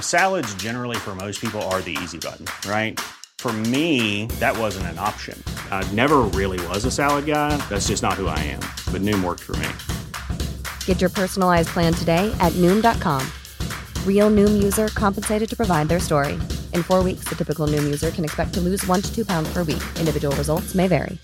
Salads generally for most people are the easy button, right? For me, that wasn't an option. I never really was a salad guy. That's just not who I am. But Noom worked for me. Get your personalized plan today at Noom.com. Real Noom user compensated to provide their story. In 4 weeks, the typical Noom user can expect to lose 1 to 2 pounds per week. Individual results may vary.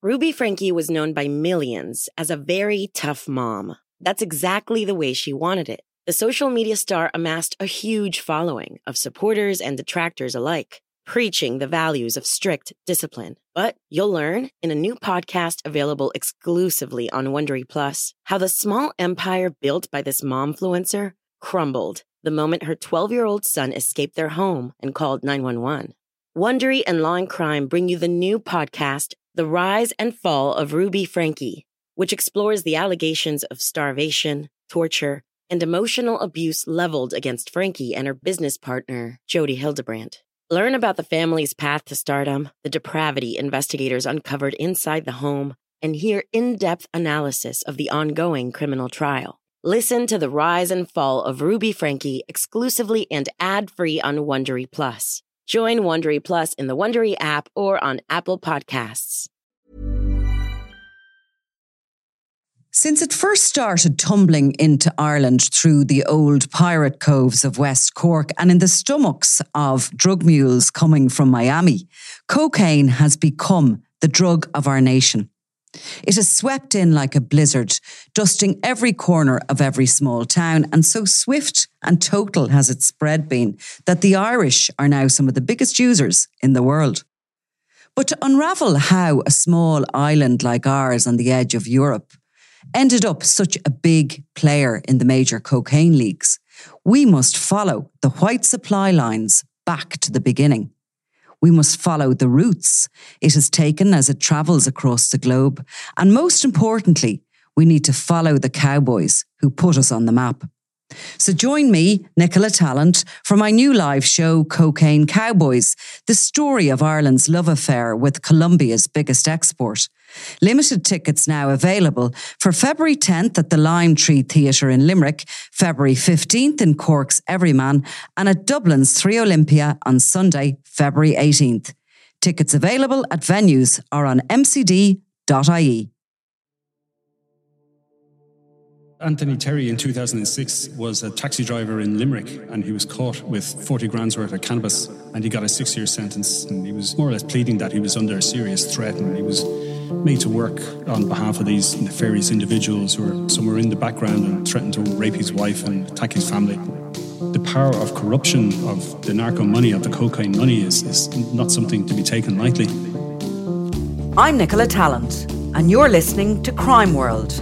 Ruby Franke was known by millions as a very tough mom. That's exactly the way she wanted it. The social media star amassed a huge following of supporters and detractors alike, preaching the values of strict discipline. But you'll learn in a new podcast available exclusively on Wondery Plus how the small empire built by this momfluencer crumbled the moment her 12-year-old son escaped their home and called 911. Wondery and Law and Crime bring you the new podcast, The Rise and Fall of Ruby Franke, which explores the allegations of starvation, torture, and emotional abuse leveled against Franke and her business partner, Jody Hildebrandt. Learn about the family's path to stardom, the depravity investigators uncovered inside the home, and hear in-depth analysis of the ongoing criminal trial. Listen to The Rise and Fall of Ruby Franke exclusively and ad-free on Wondery Plus. Join Wondery Plus in the Wondery app or on Apple Podcasts. Since it first started tumbling into Ireland through the old pirate coves of West Cork and in the stomachs of drug mules coming from Miami, cocaine has become the drug of our nation. It has swept in like a blizzard, dusting every corner of every small town, and so swift and total has its spread been that the Irish are now some of the biggest users in the world. But to unravel how a small island like ours on the edge of Europe ended up such a big player in the major cocaine leagues, we must follow the white supply lines back to the beginning. We must follow the routes it has taken as it travels across the globe. And most importantly, we need to follow the cowboys who put us on the map. So join me, Nicola Tallant, for my new live show, Cocaine Cowboys, the story of Ireland's love affair with Colombia's biggest export. Limited tickets now available for February 10th at the Lime Tree Theatre in Limerick, February 15th in Cork's Everyman, and at Dublin's 3 Olympia on Sunday, February 18th. Tickets available at venues or on mcd.ie. Anthony Terry in 2006 was a taxi driver in Limerick, and he was caught with 40 grand's worth of cannabis, and he got a 6-year sentence, and he was more or less pleading that he was under a serious threat, and he was made to work on behalf of these nefarious individuals who were somewhere in the background and threatened to rape his wife and attack his family. The power of corruption of the narco money, of the cocaine money, is not something to be taken lightly. I'm Nicola Tallant, and you're listening to Crime World,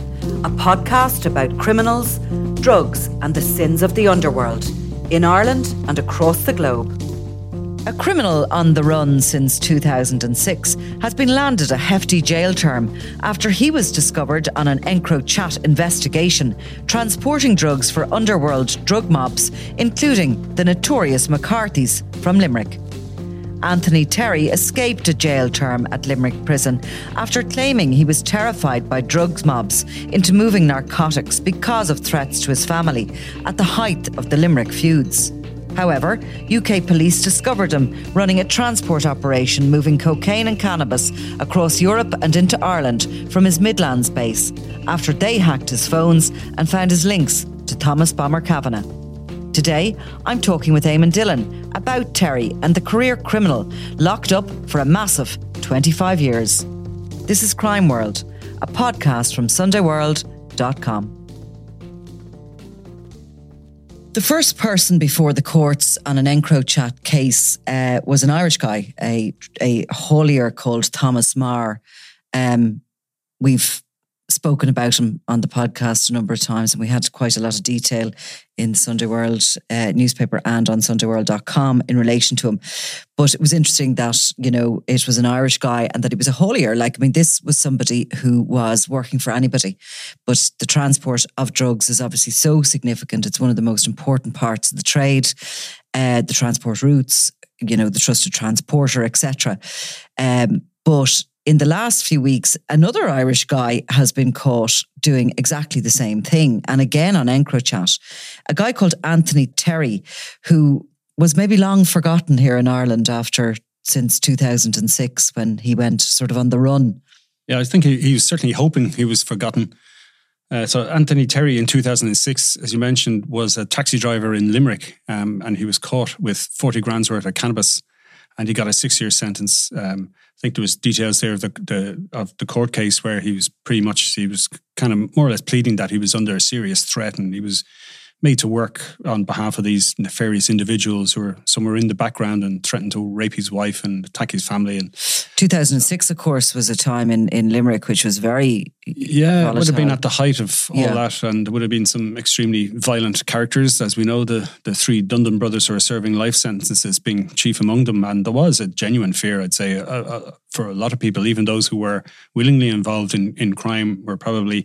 a podcast about criminals, drugs and the sins of the underworld in Ireland and across the globe. A criminal on the run since 2006 has been landed a hefty jail term after he was discovered on an EncroChat investigation transporting drugs for underworld drug mobs, including the notorious McCarthy's from Limerick. Anthony Terry escaped a jail term at Limerick Prison after claiming he was terrified by drugs mobs into moving narcotics because of threats to his family at the height of the Limerick feuds. However, UK police discovered him running a transport operation moving cocaine and cannabis across Europe and into Ireland from his Midlands base after they hacked his phones and found his links to Thomas "Bomber" Kavanagh. Today, I'm talking with Eamon Dillon about Terry and the career criminal locked up for a massive 25 years. This is Crime World, a podcast from sundayworld.com. The first person before the courts on an EncroChat case was an Irish guy, a haulier called Thomas Marr. We've spoken about him on the podcast a number of times, and we had quite a lot of detail in the Sunday World newspaper and on sundayworld.com in relation to him. But it was interesting that, you know, it was an Irish guy and that he was a holier. Like, I mean, this was somebody who was working for anybody. But the transport of drugs is obviously so significant. It's one of the most important parts of the trade, the transport routes, you know, the trusted transporter, etc. But in the last few weeks, another Irish guy has been caught doing exactly the same thing. And again on EncroChat, a guy called Anthony Terry, who was maybe long forgotten here in Ireland since 2006, when he went sort of on the run. Yeah, I think he was certainly hoping he was forgotten. So Anthony Terry in 2006, as you mentioned, was a taxi driver in Limerick, and he was caught with 40 grand's worth of cannabis. And he got a 6-year sentence. I think there was details there of the court case where he was kind of more or less pleading that he was under a serious threat, and he was made to work on behalf of these nefarious individuals who were somewhere in the background and threatened to rape his wife and attack his family. And 2006, of course, was a time in Limerick which was very volatile. It would have been at the height of all that, and there would have been some extremely violent characters. As we know, the three Dundon brothers who are serving life sentences being chief among them, and there was a genuine fear, I'd say, for a lot of people. Even those who were willingly involved in crime were probably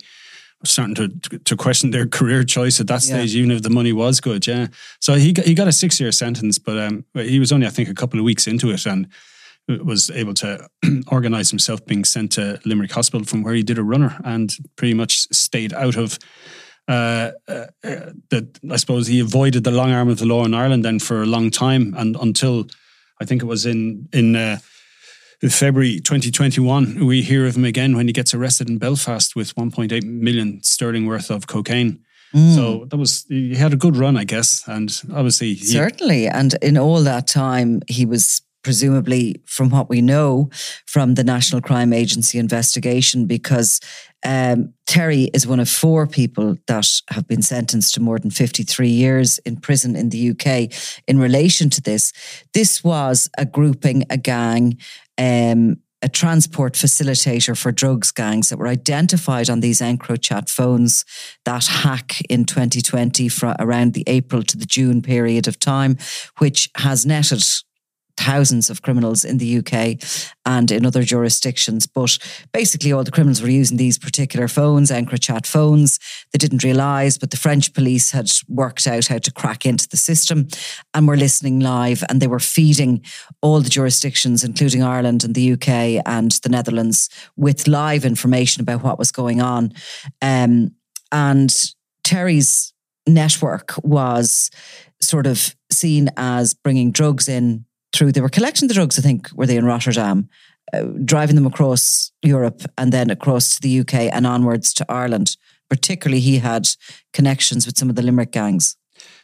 starting to question their career choice at that stage, even if the money was good. Yeah, so he got a 6-year sentence, but he was only, I think, a couple of weeks into it, and was able to organise himself being sent to Limerick Hospital, from where he did a runner and pretty much stayed out of. I suppose he avoided the long arm of the law in Ireland then for a long time, and until I think it was in February 2021, we hear of him again when he gets arrested in Belfast with 1.8 million sterling worth of cocaine. Mm. So he had a good run, I guess. And obviously... Certainly. And in all that time, he was presumably, from what we know, from the National Crime Agency investigation, because Terry is one of 4 people that have been sentenced to more than 53 years in prison in the UK in relation to this. This was a grouping, a gang, a transport facilitator for drugs gangs that were identified on these EncroChat phones that hack in 2020 from around the April to the June period of time, which has netted thousands of criminals in the UK and in other jurisdictions. But basically all the criminals were using these particular phones, EncroChat phones. They didn't realise, but the French police had worked out how to crack into the system and were listening live, and they were feeding all the jurisdictions, including Ireland and the UK and the Netherlands, with live information about what was going on. And Terry's network was sort of seen as bringing drugs in through, they were collecting the drugs, I think, were they in Rotterdam, driving them across Europe and then across to the UK and onwards to Ireland. Particularly, he had connections with some of the Limerick gangs.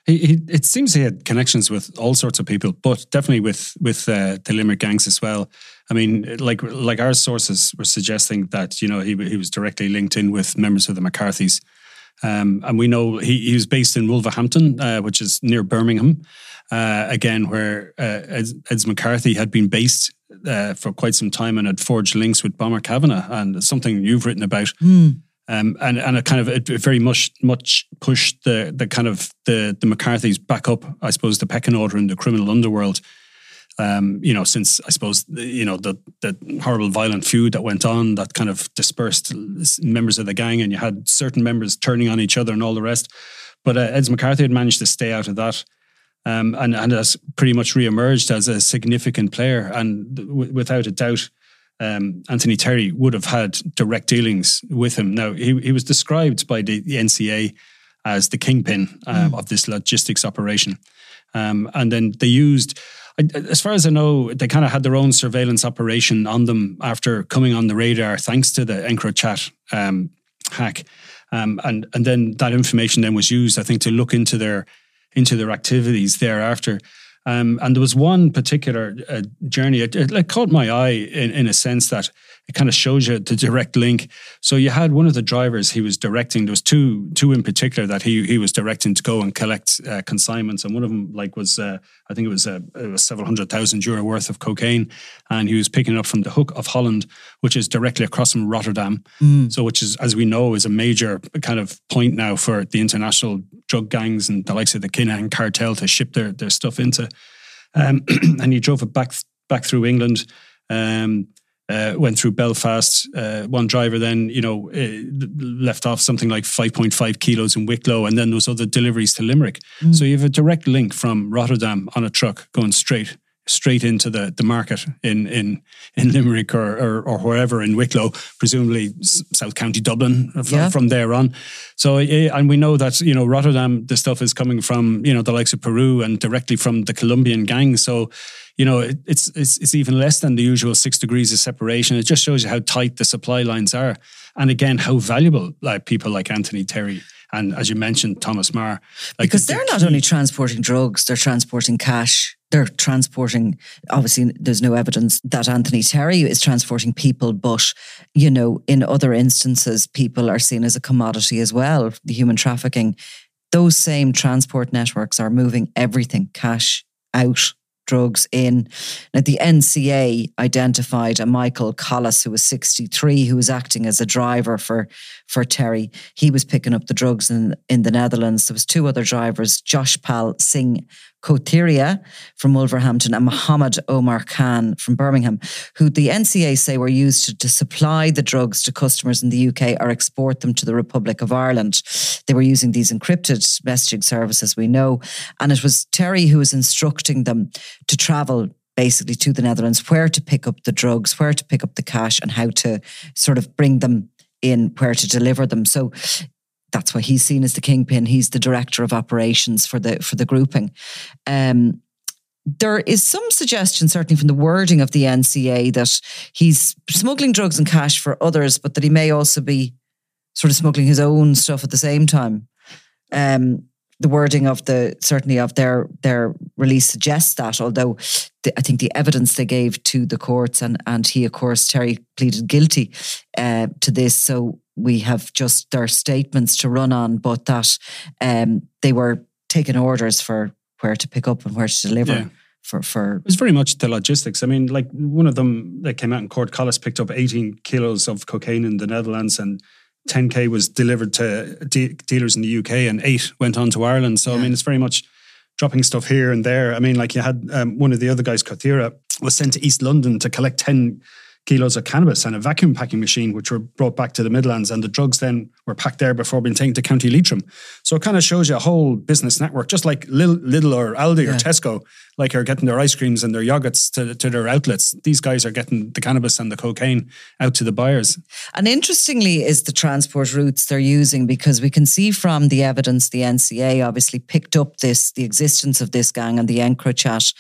It seems he had connections with all sorts of people, but definitely with the Limerick gangs as well. I mean, like our sources were suggesting that, you know, he was directly linked in with members of the McCarthys. And we know he was based in Wolverhampton, which is near Birmingham, again, where Eds McCarthy had been based for quite some time and had forged links with Bomber Kavanagh, and something you've written about. Mm. And it kind of it very much pushed the McCarthys back up, I suppose, the pecking order in the criminal underworld. You know, since, I suppose, you know, the horrible violent feud that went on that kind of dispersed members of the gang, and you had certain members turning on each other and all the rest. But Eds McCarthy had managed to stay out of that, and has pretty much reemerged as a significant player. And without a doubt, Anthony Terry would have had direct dealings with him. Now, he was described by the NCA as the kingpin of this logistics operation. And then they used... As far as I know, they kind of had their own surveillance operation on them after coming on the radar, thanks to the EncroChat hack, and then that information then was used, I think, to look into their activities thereafter. And there was one particular journey, it caught my eye in a sense that it kind of shows you the direct link. So you had one of the drivers he was directing. There was two in particular that he was directing to go and collect consignments, and one of them was several €700,000 worth of cocaine, and he was picking it up from the Hook of Holland, which is directly across from Rotterdam. So which is, as we know, is a major kind of point now for the international drug gangs and the likes of the Kinahan cartel to ship their stuff into. And he drove it back through England. Went through Belfast. One driver then, left off something like 5.5 kilos in Wicklow, and then those other deliveries to Limerick. So you have a direct link from Rotterdam on a truck going straight into the market in Limerick or wherever in Wicklow, presumably South County Dublin from there on. So, and we know that, Rotterdam, the stuff is coming from, the likes of Peru and directly from the Colombian gang. So, it's even less than the usual 6 degrees of separation. It just shows you how tight the supply lines are. And again, how valuable people like Anthony Terry and, as you mentioned, Thomas Marr. Because they're not only transporting drugs, they're transporting cash. They're transporting, obviously there's no evidence that Anthony Terry is transporting people, but, in other instances, people are seen as a commodity as well, the human trafficking. Those same transport networks are moving everything, cash out, drugs in. Now, the NCA identified a Michael Collis, who was 63, who was acting as a driver for Terry. He was picking up the drugs in the Netherlands. There was two other drivers, Josh Pal Singh, Kothiria from Wolverhampton, and Mohammed Omar Khan from Birmingham, who the NCA say were used to supply the drugs to customers in the UK or export them to the Republic of Ireland. They were using these encrypted messaging services, we know. And it was Terry who was instructing them to travel basically to the Netherlands, where to pick up the drugs, where to pick up the cash, and how to sort of bring them in, where to deliver them. So that's why he's seen as the kingpin. He's the director of operations for the grouping. There is some suggestion, certainly from the wording of the NCA, that he's smuggling drugs and cash for others, but that he may also be sort of smuggling his own stuff at the same time. The wording of their release suggests that, although I think the evidence they gave to the courts, and he, of course, Terry, pleaded guilty to this. So we have just their statements to run on, but that they were taking orders for where to pick up and where to deliver. Yeah. It was very much the logistics. I mean, like one of them that came out in court, Collis, picked up 18 kilos of cocaine in the Netherlands, and 10k was delivered to dealers in the UK, and 8 went on to Ireland. So, yeah. I mean, it's very much dropping stuff here and there. I mean, like you had one of the other guys, Kothiria, was sent to East London to collect 10 kilos of cannabis and a vacuum packing machine, which were brought back to the Midlands, and the drugs then were packed there before being taken to County Leitrim. So it kind of shows you a whole business network, just like Lidl or Aldi or Tesco, like are getting their ice creams and their yogurts to their outlets. These guys are getting the cannabis and the cocaine out to the buyers. And interestingly is the transport routes they're using, because we can see from the evidence the NCA obviously picked up the existence of this gang and the EncroChat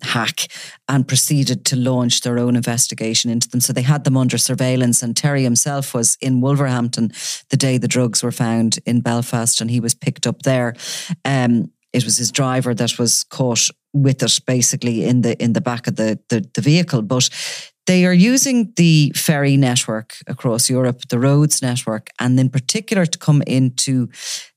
hack, and proceeded to launch their own investigation into them. So they had them under surveillance, and Terry himself was in Wolverhampton the day the drugs were found in Belfast, and he was picked up there. It was his driver that was caught with it, basically in the back of the vehicle. But they are using the ferry network across Europe, the roads network, and in particular to come into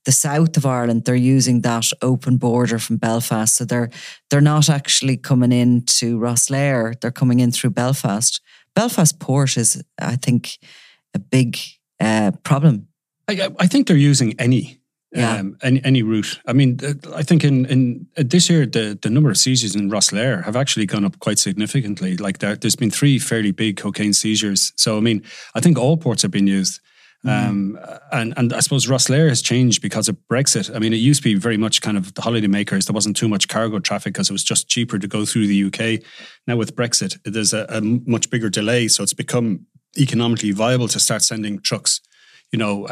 the south of Ireland, they're using that open border from Belfast. So they're not actually coming into Rosslare, they're coming in through Belfast. Belfast port is, I think, a big problem. I think they're using any route. I mean, I think in this year, the number of seizures in Rosslare have actually gone up quite significantly. Like there's been 3 fairly big cocaine seizures. So, I mean, I think all ports have been used. And I suppose Rosslare has changed because of Brexit. I mean, it used to be very much kind of the holidaymakers. There wasn't too much cargo traffic because it was just cheaper to go through the UK. Now with Brexit, there's a much bigger delay. So it's become economically viable to start sending trucks through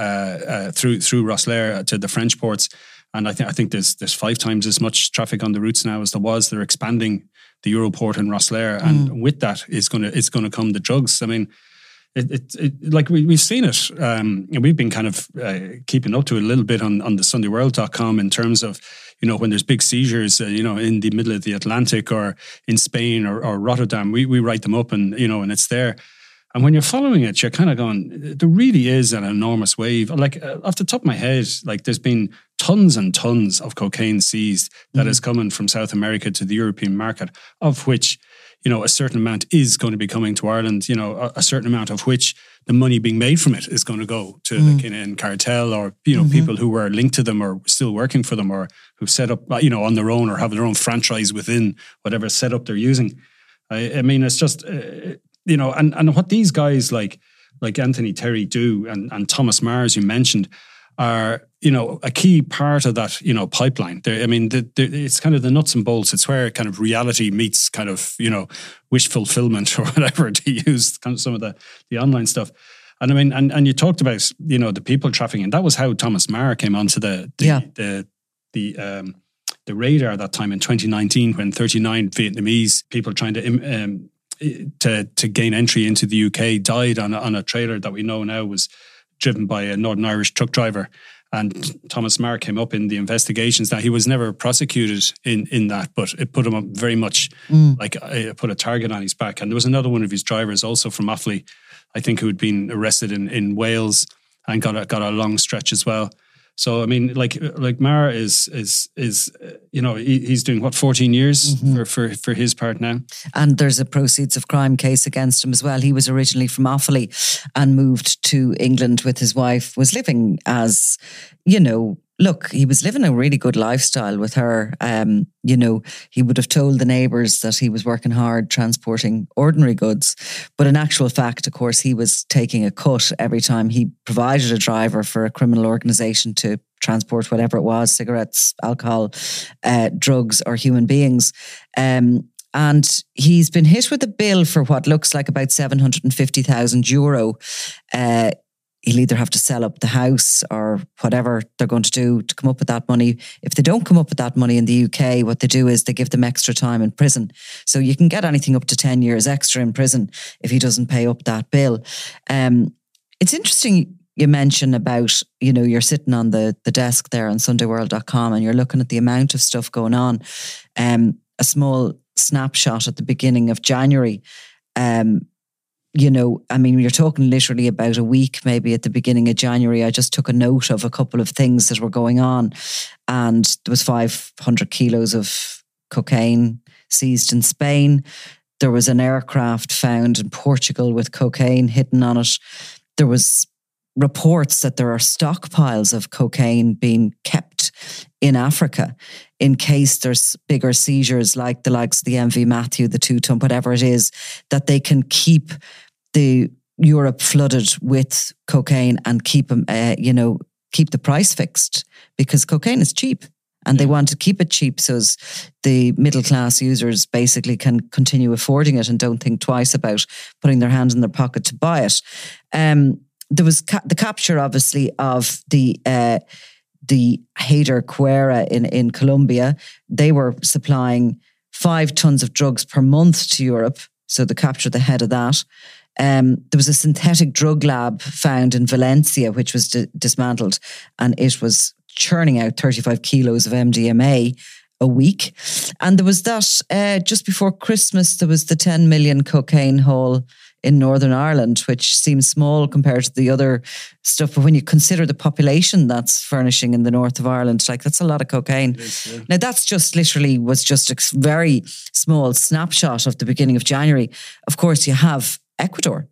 Rosslare to the French ports. And I think there's 5 times as much traffic on the routes now as there was. They're expanding the Europort in Rosslare, and with that is going to come the drugs. I mean, We've seen it, and we've been kind of keeping up to it a little bit on the sundayworld.com in terms of, you know, when there's big seizures, in the middle of the Atlantic or in Spain or Rotterdam, we write them up and it's there. And when you're following it, you're kind of going, there really is an enormous wave. Like off the top of my head, like there's been tons and tons of cocaine seized that is coming from South America to the European market, of which, a certain amount is going to be coming to Ireland, a certain amount of which the money being made from it is going to go to the Kinahan cartel or, people who were linked to them or still working for them or who've set up, on their own or have their own franchise within whatever setup they're using. I mean, it's just, and what these guys like Anthony Terry do and Thomas Marr, as you mentioned, are, a key part of that, pipeline. It's kind of the nuts and bolts. It's where kind of reality meets kind of, wish fulfillment or whatever, to use kind of some of the online stuff. And I mean, and you talked about, the people trafficking. And that was how Thomas Marr came onto the radar that time in 2019 when 39 Vietnamese people trying to gain entry into the UK died on a trailer that we know now was driven by a Northern Irish truck driver. And Thomas Marr came up in the investigations. Now, he was never prosecuted in that, but it put him up very much, it put a target on his back. And there was another one of his drivers also from Offaly, I think, who had been arrested in Wales and got a long stretch as well. So, I mean, like Marr is he's doing, what, 14 years for his part now? And there's a proceeds of crime case against him as well. He was originally from Offaly and moved to England with his wife, was living as, he was living a really good lifestyle with her. He would have told the neighbours that he was working hard transporting ordinary goods. But in actual fact, of course, he was taking a cut every time he provided a driver for a criminal organisation to transport whatever it was, cigarettes, alcohol, drugs or human beings. And he's been hit with a bill for what looks like about €750,000. He'll either have to sell up the house or whatever they're going to do to come up with that money. If they don't come up with that money in the UK, what they do is they give them extra time in prison. So you can get anything up to 10 years extra in prison if he doesn't pay up that bill. It's interesting you mention about, you're sitting on the desk there on sundayworld.com and you're looking at the amount of stuff going on. A small snapshot at the beginning of January, you're talking literally about a week, maybe at the beginning of January. I just took a note of a couple of things that were going on, and there was 500 kilos of cocaine seized in Spain. There was an aircraft found in Portugal with cocaine hidden on it. There was reports that there are stockpiles of cocaine being kept in Africa in case there's bigger seizures like the likes of the MV Matthew, the two-ton, whatever it is, that they can keep the Europe flooded with cocaine and keep the price fixed, because cocaine is cheap and they want to keep it cheap so as the middle-class users basically can continue affording it and don't think twice about putting their hand in their pocket to buy it. There was the capture, obviously, of the Hader Cuera in Colombia. They were supplying 5 tons of drugs per month to Europe, so they captured the head of that. There was a synthetic drug lab found in Valencia, which was dismantled, and it was churning out 35 kilos of MDMA a week. And there was that, just before Christmas, there was the 10 million cocaine haul in Northern Ireland, which seems small compared to the other stuff. But when you consider the population that's furnishing in the north of Ireland, like, that's a lot of cocaine. Is, yeah. Now, that's just literally was just a very small snapshot of the beginning of January. Of course, you have Ecuador,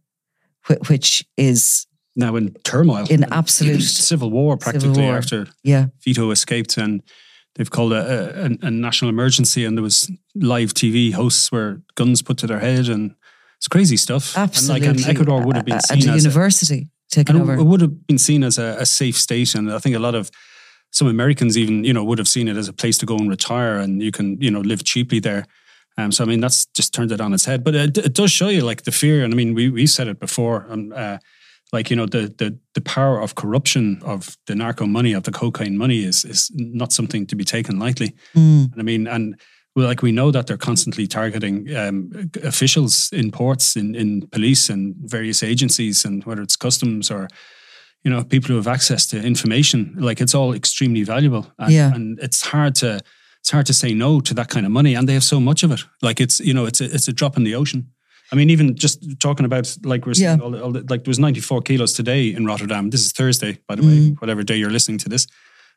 which is now in turmoil. In absolute civil war, practically, civil war. After Fico escaped, and they've called a national emergency, and there was live TV hosts where guns put to their head, and it's crazy stuff. Absolutely. And Ecuador would have been seen as a university taken over. It would have been seen as a safe state. And I think a lot of some Americans even, would have seen it as a place to go and retire, and you can, live cheaply there. So, I mean, that's just turned it on its head. But it does show you, like, the fear. And I mean, we said it before, the power of corruption of the narco money, of the cocaine money is not something to be taken lightly. And I mean, and Well, like, we know that they're constantly targeting officials in ports, in police and various agencies, and whether it's customs or, you know, people who have access to information. Like, it's all extremely valuable. And, and it's hard to say no to that kind of money. And they have so much of it. Like, it's, you know, it's a drop in the ocean. I mean, even just talking about, like, we're saying, like, there was 94 kilos today in Rotterdam. This is Thursday, by the way, whatever day you're listening to this.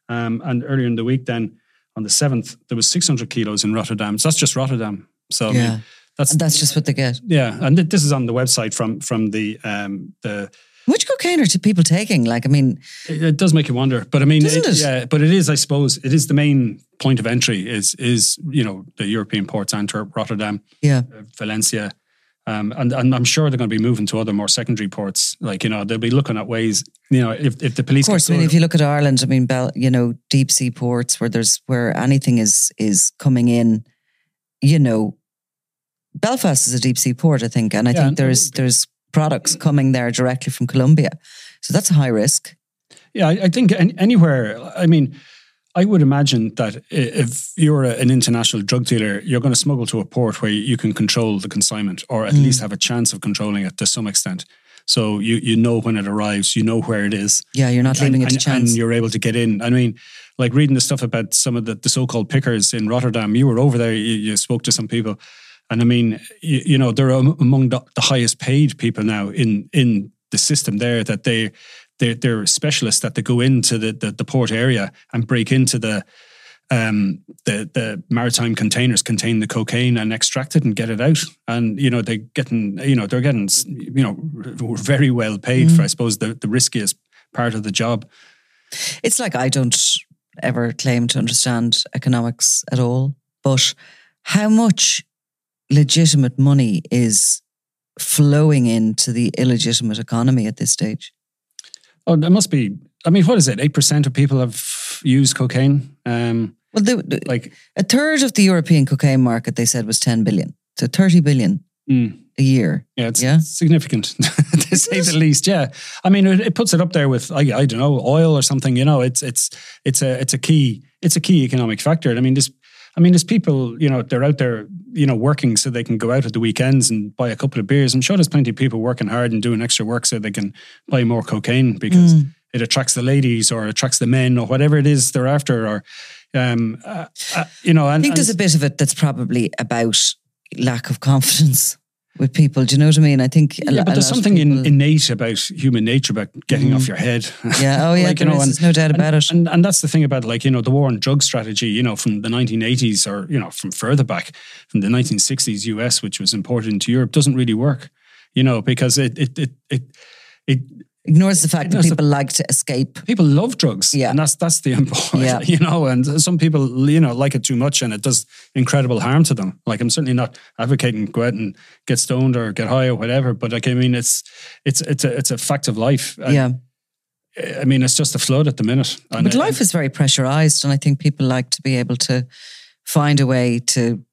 And earlier in the week then, on the 7th, there was 600 kilos in Rotterdam. So that's just Rotterdam. So I mean, that's just what they get. Yeah. And this is on the website from the... Which cocaine are people taking? Like, I mean... It does make you wonder. But I mean... Doesn't it? Yeah, but it is, I suppose, it is the main point of entry is, you know, the European ports, Antwerp, Rotterdam, Valencia. And I'm sure they're going to be moving to other more secondary ports. Like, you know, they'll be looking at ways, you know, if the police... Of course, I mean, if you look at Ireland, I mean, you know, deep sea ports where anything is coming in, you know, Belfast is a deep sea port, I think. And I think there's products coming there directly from Colombia. So that's a high risk. Yeah, I think anywhere, I mean... I would imagine that if you're an international drug dealer, you're going to smuggle to a port where you can control the consignment, or at least have a chance of controlling it to some extent. So you know when it arrives, you know where it is. Yeah, you're not leaving it to chance. And you're able to get in. I mean, like, reading the stuff about some of the so-called pickers in Rotterdam, you were over there, you spoke to some people. And I mean, you know, they're among the highest paid people now in the system there, that they're specialists that they go into the port area and break into the maritime containers, contain the cocaine and extract it and get it out. And, you know, they're getting very well paid for, I suppose, the riskiest part of the job. It's like, I don't ever claim to understand economics at all, but how much legitimate money is flowing into the illegitimate economy at this stage? Oh, there must be. I mean, what is it? 8% of people have used cocaine. Well, like a third of the European cocaine market, they said, was 10 billion. So 30 billion a year. Yeah, it's significant, to say the least. Yeah, I mean, it puts it up there with I don't know, oil or something. You know, it's a key economic factor. I mean, there's people, you know, they're out there, you know, working so they can go out at the weekends and buy a couple of beers. I'm sure there's plenty of people working hard and doing extra work so they can buy more cocaine because it attracts the ladies or attracts the men or whatever it is they're after. Or, you know, and, I think there's a bit of it that's probably about lack of confidence with people. Do you know what I mean? I think but there's something innate about human nature, about getting off your head. Yeah, oh yeah, like, you know, there's no doubt about it. And that's the thing about, like, you know, the war on drug strategy, you know, from the 1980s, or, you know, from further back, from the 1960s US, which was imported into Europe, doesn't really work, you know, because it ignores the fact that people like to escape. People love drugs. Yeah. And that's the important, you know, and some people, you know, like it too much and it does incredible harm to them. Like, I'm certainly not advocating go out and get stoned or get high or whatever, but, like, I mean, it's a fact of life. And, I mean, it's just a flood at the minute. And but life is very pressurized, and I think people like to be able to find a way to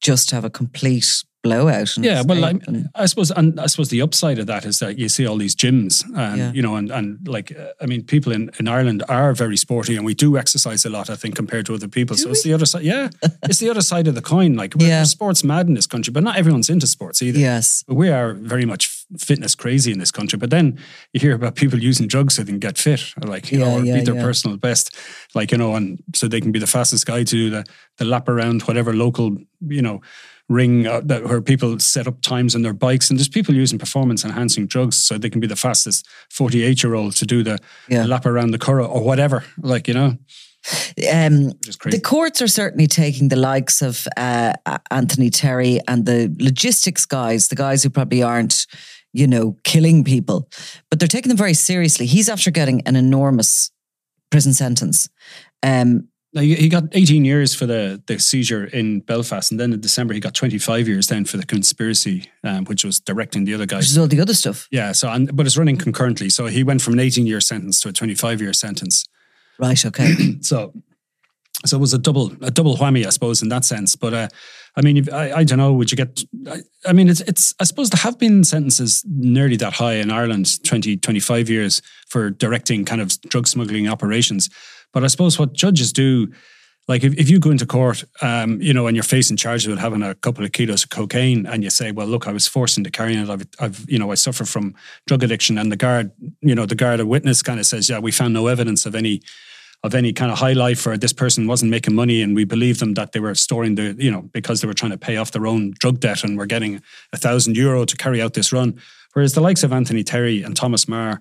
just have a complete blowout. Yeah, well, I suppose the upside of that is that you see all these gyms, and you know, and like, I mean, people in Ireland are very sporty, and we do exercise a lot, I think, compared to other people. Do we? It's the other side. Yeah, it's the other side of the coin. Like, we're sports mad in this country, but not everyone's into sports either. Yes, but we are very much fitness crazy in this country. But then you hear about people using drugs so they can get fit, or, like, you know, or beat their personal best, like, you know, and so they can be the fastest guy to do the lap around whatever local, you know, ring where people set up times on their bikes, and there's people using performance enhancing drugs so they can be the fastest 48-year-old to do the lap around the Curragh or whatever, like, you know. The courts are certainly taking the likes of Anthony Terry and the logistics guys, the guys who probably aren't, you know, killing people, but they're taking them very seriously. He's after getting an enormous prison sentence. He got 18 years for the seizure in Belfast, and then in December he got 25 years then for the conspiracy, which was directing the other guy. Which is all the other stuff. Yeah, so but it's running concurrently. So he went from an 18-year sentence to a 25-year sentence. Right, okay. So it was a double whammy, I suppose, in that sense. But, I mean, I don't know, would you get... I mean, it's I suppose there have been sentences nearly that high in Ireland, 20, 25 years for directing kind of drug smuggling operations. But I suppose what judges do, Like if you go into court, and you're facing charges with having a couple of kilos of cocaine, and you say, "Well, look, I was forced into carrying it. I suffer from drug addiction," and the guard, a witness, kind of says, "Yeah, we found no evidence of any kind of high life, or this person wasn't making money, and we believe them that they were storing because they were trying to pay off their own drug debt, and were getting €1,000 to carry out this run." Whereas the likes of Anthony Terry and Thomas Marr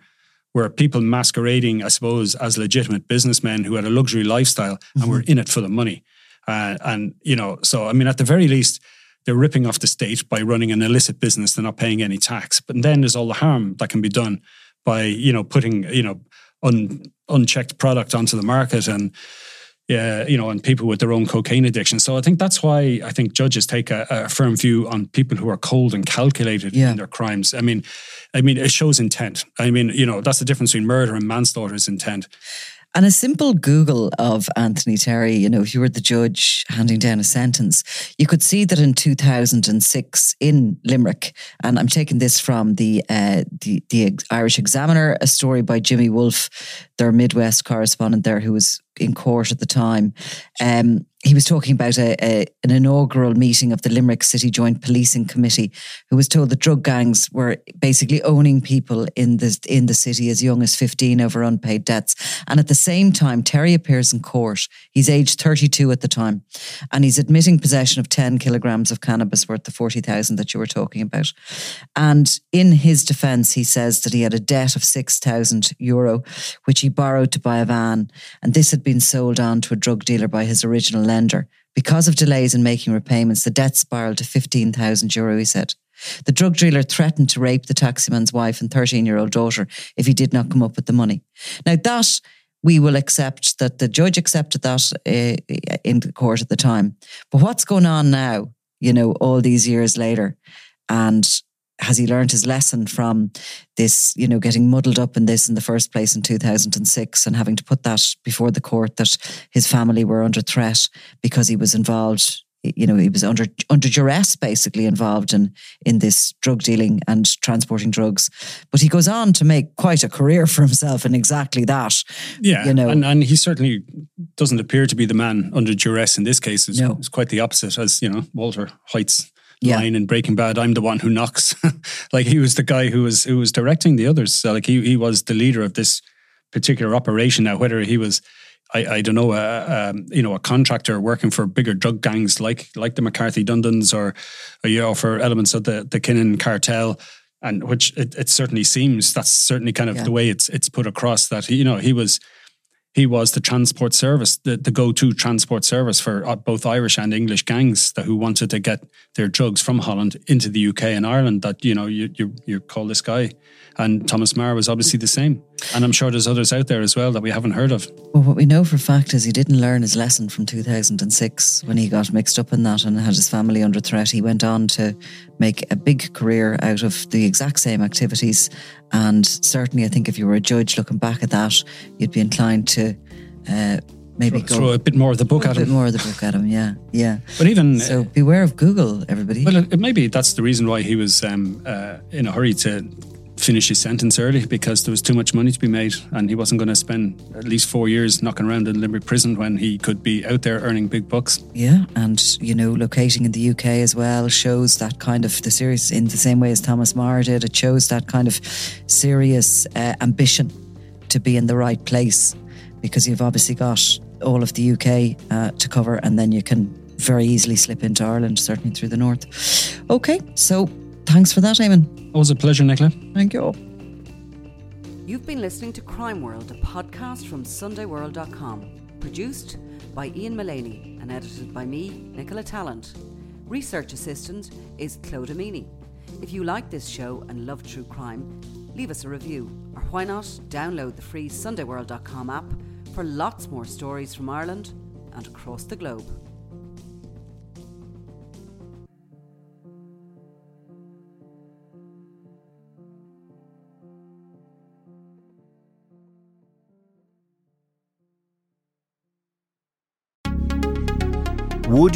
were people masquerading, I suppose, as legitimate businessmen who had a luxury lifestyle and were in it for the money. At the very least, they're ripping off the state by running an illicit business. They're not paying any tax. But then there's all the harm that can be done by, putting, unchecked product onto the market and people with their own cocaine addiction. So I think that's why I think judges take a firm view on people who are cold and calculated in their crimes. I mean, it shows intent. That's the difference between murder and manslaughter is intent. And a simple Google of Anthony Terry, if you were the judge handing down a sentence, you could see that in 2006 in Limerick, and I'm taking this from the Irish Examiner, a story by Jimmy Wolfe, their Midwest correspondent there who was in court at the time. He was talking about an inaugural meeting of the Limerick City Joint Policing Committee, who was told that drug gangs were basically owning people in the city as young as 15 over unpaid debts. And at the same time, Terry appears in court. He's aged 32 at the time, and he's admitting possession of 10 kilograms of cannabis worth the 40,000 that you were talking about. And in his defense, he says that he had a debt of €6,000, which he borrowed to buy a van, and this had been sold on to a drug dealer by his original lender. Because of delays in making repayments, the debt spiraled to €15,000, he said. The drug dealer threatened to rape the taximan's wife and 13-year-old daughter if he did not come up with the money. Now that we will accept, that the judge accepted that in the court at the time. But what's going on now, all these years later? And has he learned his lesson from this, getting muddled up in this in the first place in 2006 and having to put that before the court that his family were under threat because he was involved, he was under duress, basically involved in this drug dealing and transporting drugs. But he goes on to make quite a career for himself in exactly that. Yeah, and he certainly doesn't appear to be the man under duress in this case. It's quite the opposite, as, Walter White's line in Breaking Bad, "I'm the one who knocks." Like he was the guy who was directing the others. So like he was the leader of this particular operation. Now, whether he was, I don't know, a contractor working for bigger drug gangs like the McCarthy Dundons or for elements of the Kinahan cartel, and which it certainly seems that's certainly kind of the way it's put across that he was the transport service, the go-to transport service for both Irish and English gangs who wanted to get their drugs from Holland into the UK and Ireland. That you call this guy, and Thomas Marr was obviously the same. And I'm sure there's others out there as well that we haven't heard of. Well, what we know for a fact is he didn't learn his lesson from 2006 when he got mixed up in that and had his family under threat. He went on to make a big career out of the exact same activities. And certainly, I think if you were a judge looking back at that, you'd be inclined to maybe throw a bit more of the book at him. A bit more of the book at him, yeah. But even so, beware of Google, everybody. Well, maybe that's the reason why he was in a hurry to finish his sentence early, because there was too much money to be made and he wasn't going to spend at least 4 years knocking around in Limerick Prison when he could be out there earning big bucks. Yeah, and locating in the UK as well shows that kind of the serious, in the same way as Thomas Marr did, it shows that kind of serious ambition to be in the right place, because you've obviously got all of the UK to cover, and then you can very easily slip into Ireland, certainly through the north. Okay, so thanks for that, Eamon. Always a pleasure, Nicola. Thank you. You've been listening to Crime World, a podcast from sundayworld.com. Produced by Ian Mullaney and edited by me, Nicola Tallant. Research assistant is Clodamini. If you like this show and love true crime, leave us a review, or why not download the free sundayworld.com app for lots more stories from Ireland and across the globe. Would